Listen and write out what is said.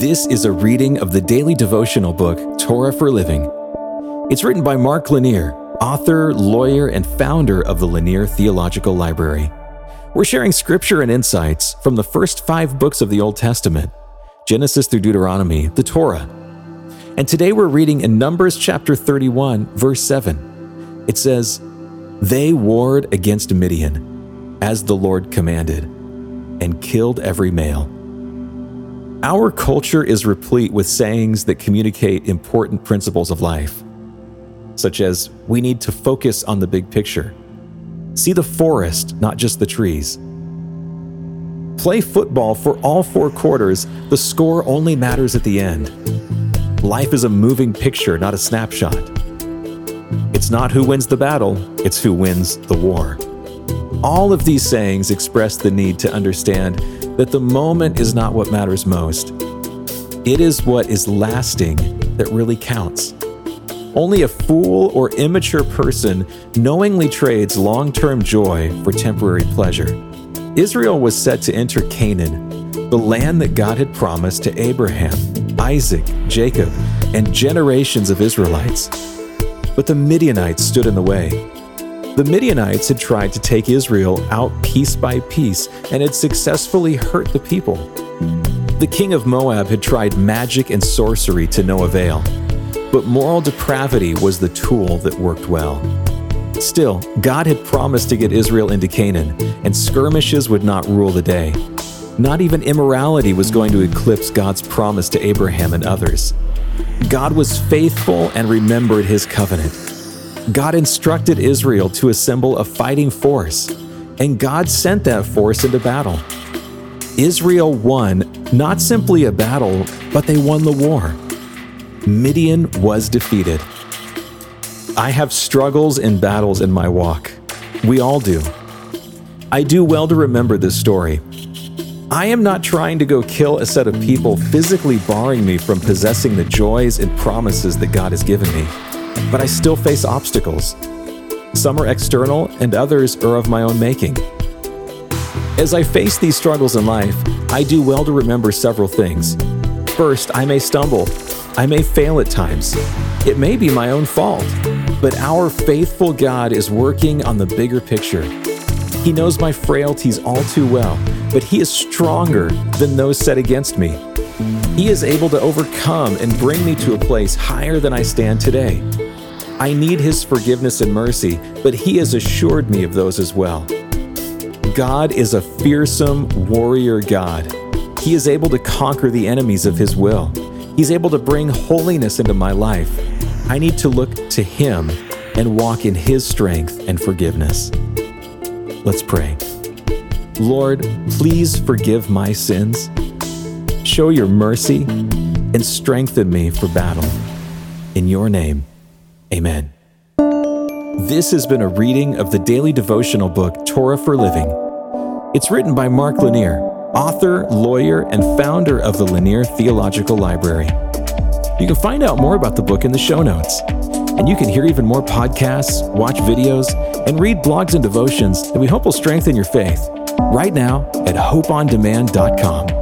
This is a reading of the daily devotional book, Torah for Living. It's written by Mark Lanier, author, lawyer, and founder of the Lanier Theological Library. We're sharing scripture and insights from the first 5 books of the Old Testament, Genesis through Deuteronomy, the Torah. And today we're reading in Numbers chapter 31, verse 7. It says, "They warred against Midian, as the Lord commanded, and killed every male." Our culture is replete with sayings that communicate important principles of life, such as, we need to focus on the big picture. See the forest, not just the trees. Play football for all 4 quarters. The score only matters at the end. Life is a moving picture, not a snapshot. It's not who wins the battle, it's who wins the war. All of these sayings express the need to understand that the moment is not what matters most. It is what is lasting that really counts. Only a fool or immature person knowingly trades long-term joy for temporary pleasure. Israel was set to enter Canaan, the land that God had promised to Abraham, Isaac, Jacob, and generations of Israelites. But the Midianites stood in the way. The Midianites had tried to take Israel out piece by piece and had successfully hurt the people. The king of Moab had tried magic and sorcery to no avail. But moral depravity was the tool that worked well. Still, God had promised to get Israel into Canaan, and skirmishes would not rule the day. Not even immorality was going to eclipse God's promise to Abraham and others. God was faithful and remembered his covenant. God instructed Israel to assemble a fighting force, and God sent that force into battle. Israel won not simply a battle, but they won the war. Midian was defeated. I have struggles and battles in my walk. We all do. I do well to remember this story. I am not trying to go kill a set of people physically barring me from possessing the joys and promises that God has given me, but I still face obstacles. Some are external and others are of my own making. As I face these struggles in life, I do well to remember several things. First, I may stumble. I may fail at times. It may be my own fault, but our faithful God is working on the bigger picture. He knows my frailties all too well, but he is stronger than those set against me. He is able to overcome and bring me to a place higher than I stand today. I need his forgiveness and mercy, but he has assured me of those as well. God is a fearsome warrior God. He is able to conquer the enemies of his will. He's able to bring holiness into my life. I need to look to him and walk in his strength and forgiveness. Let's pray. Lord, please forgive my sins. Show your mercy and strengthen me for battle. In your name, amen. This has been a reading of the daily devotional book, Torah for Living. It's written by Mark Lanier, author, lawyer, and founder of the Lanier Theological Library. You can find out more about the book in the show notes. And you can hear even more podcasts, watch videos, and read blogs and devotions that we hope will strengthen your faith right now at hopeondemand.com.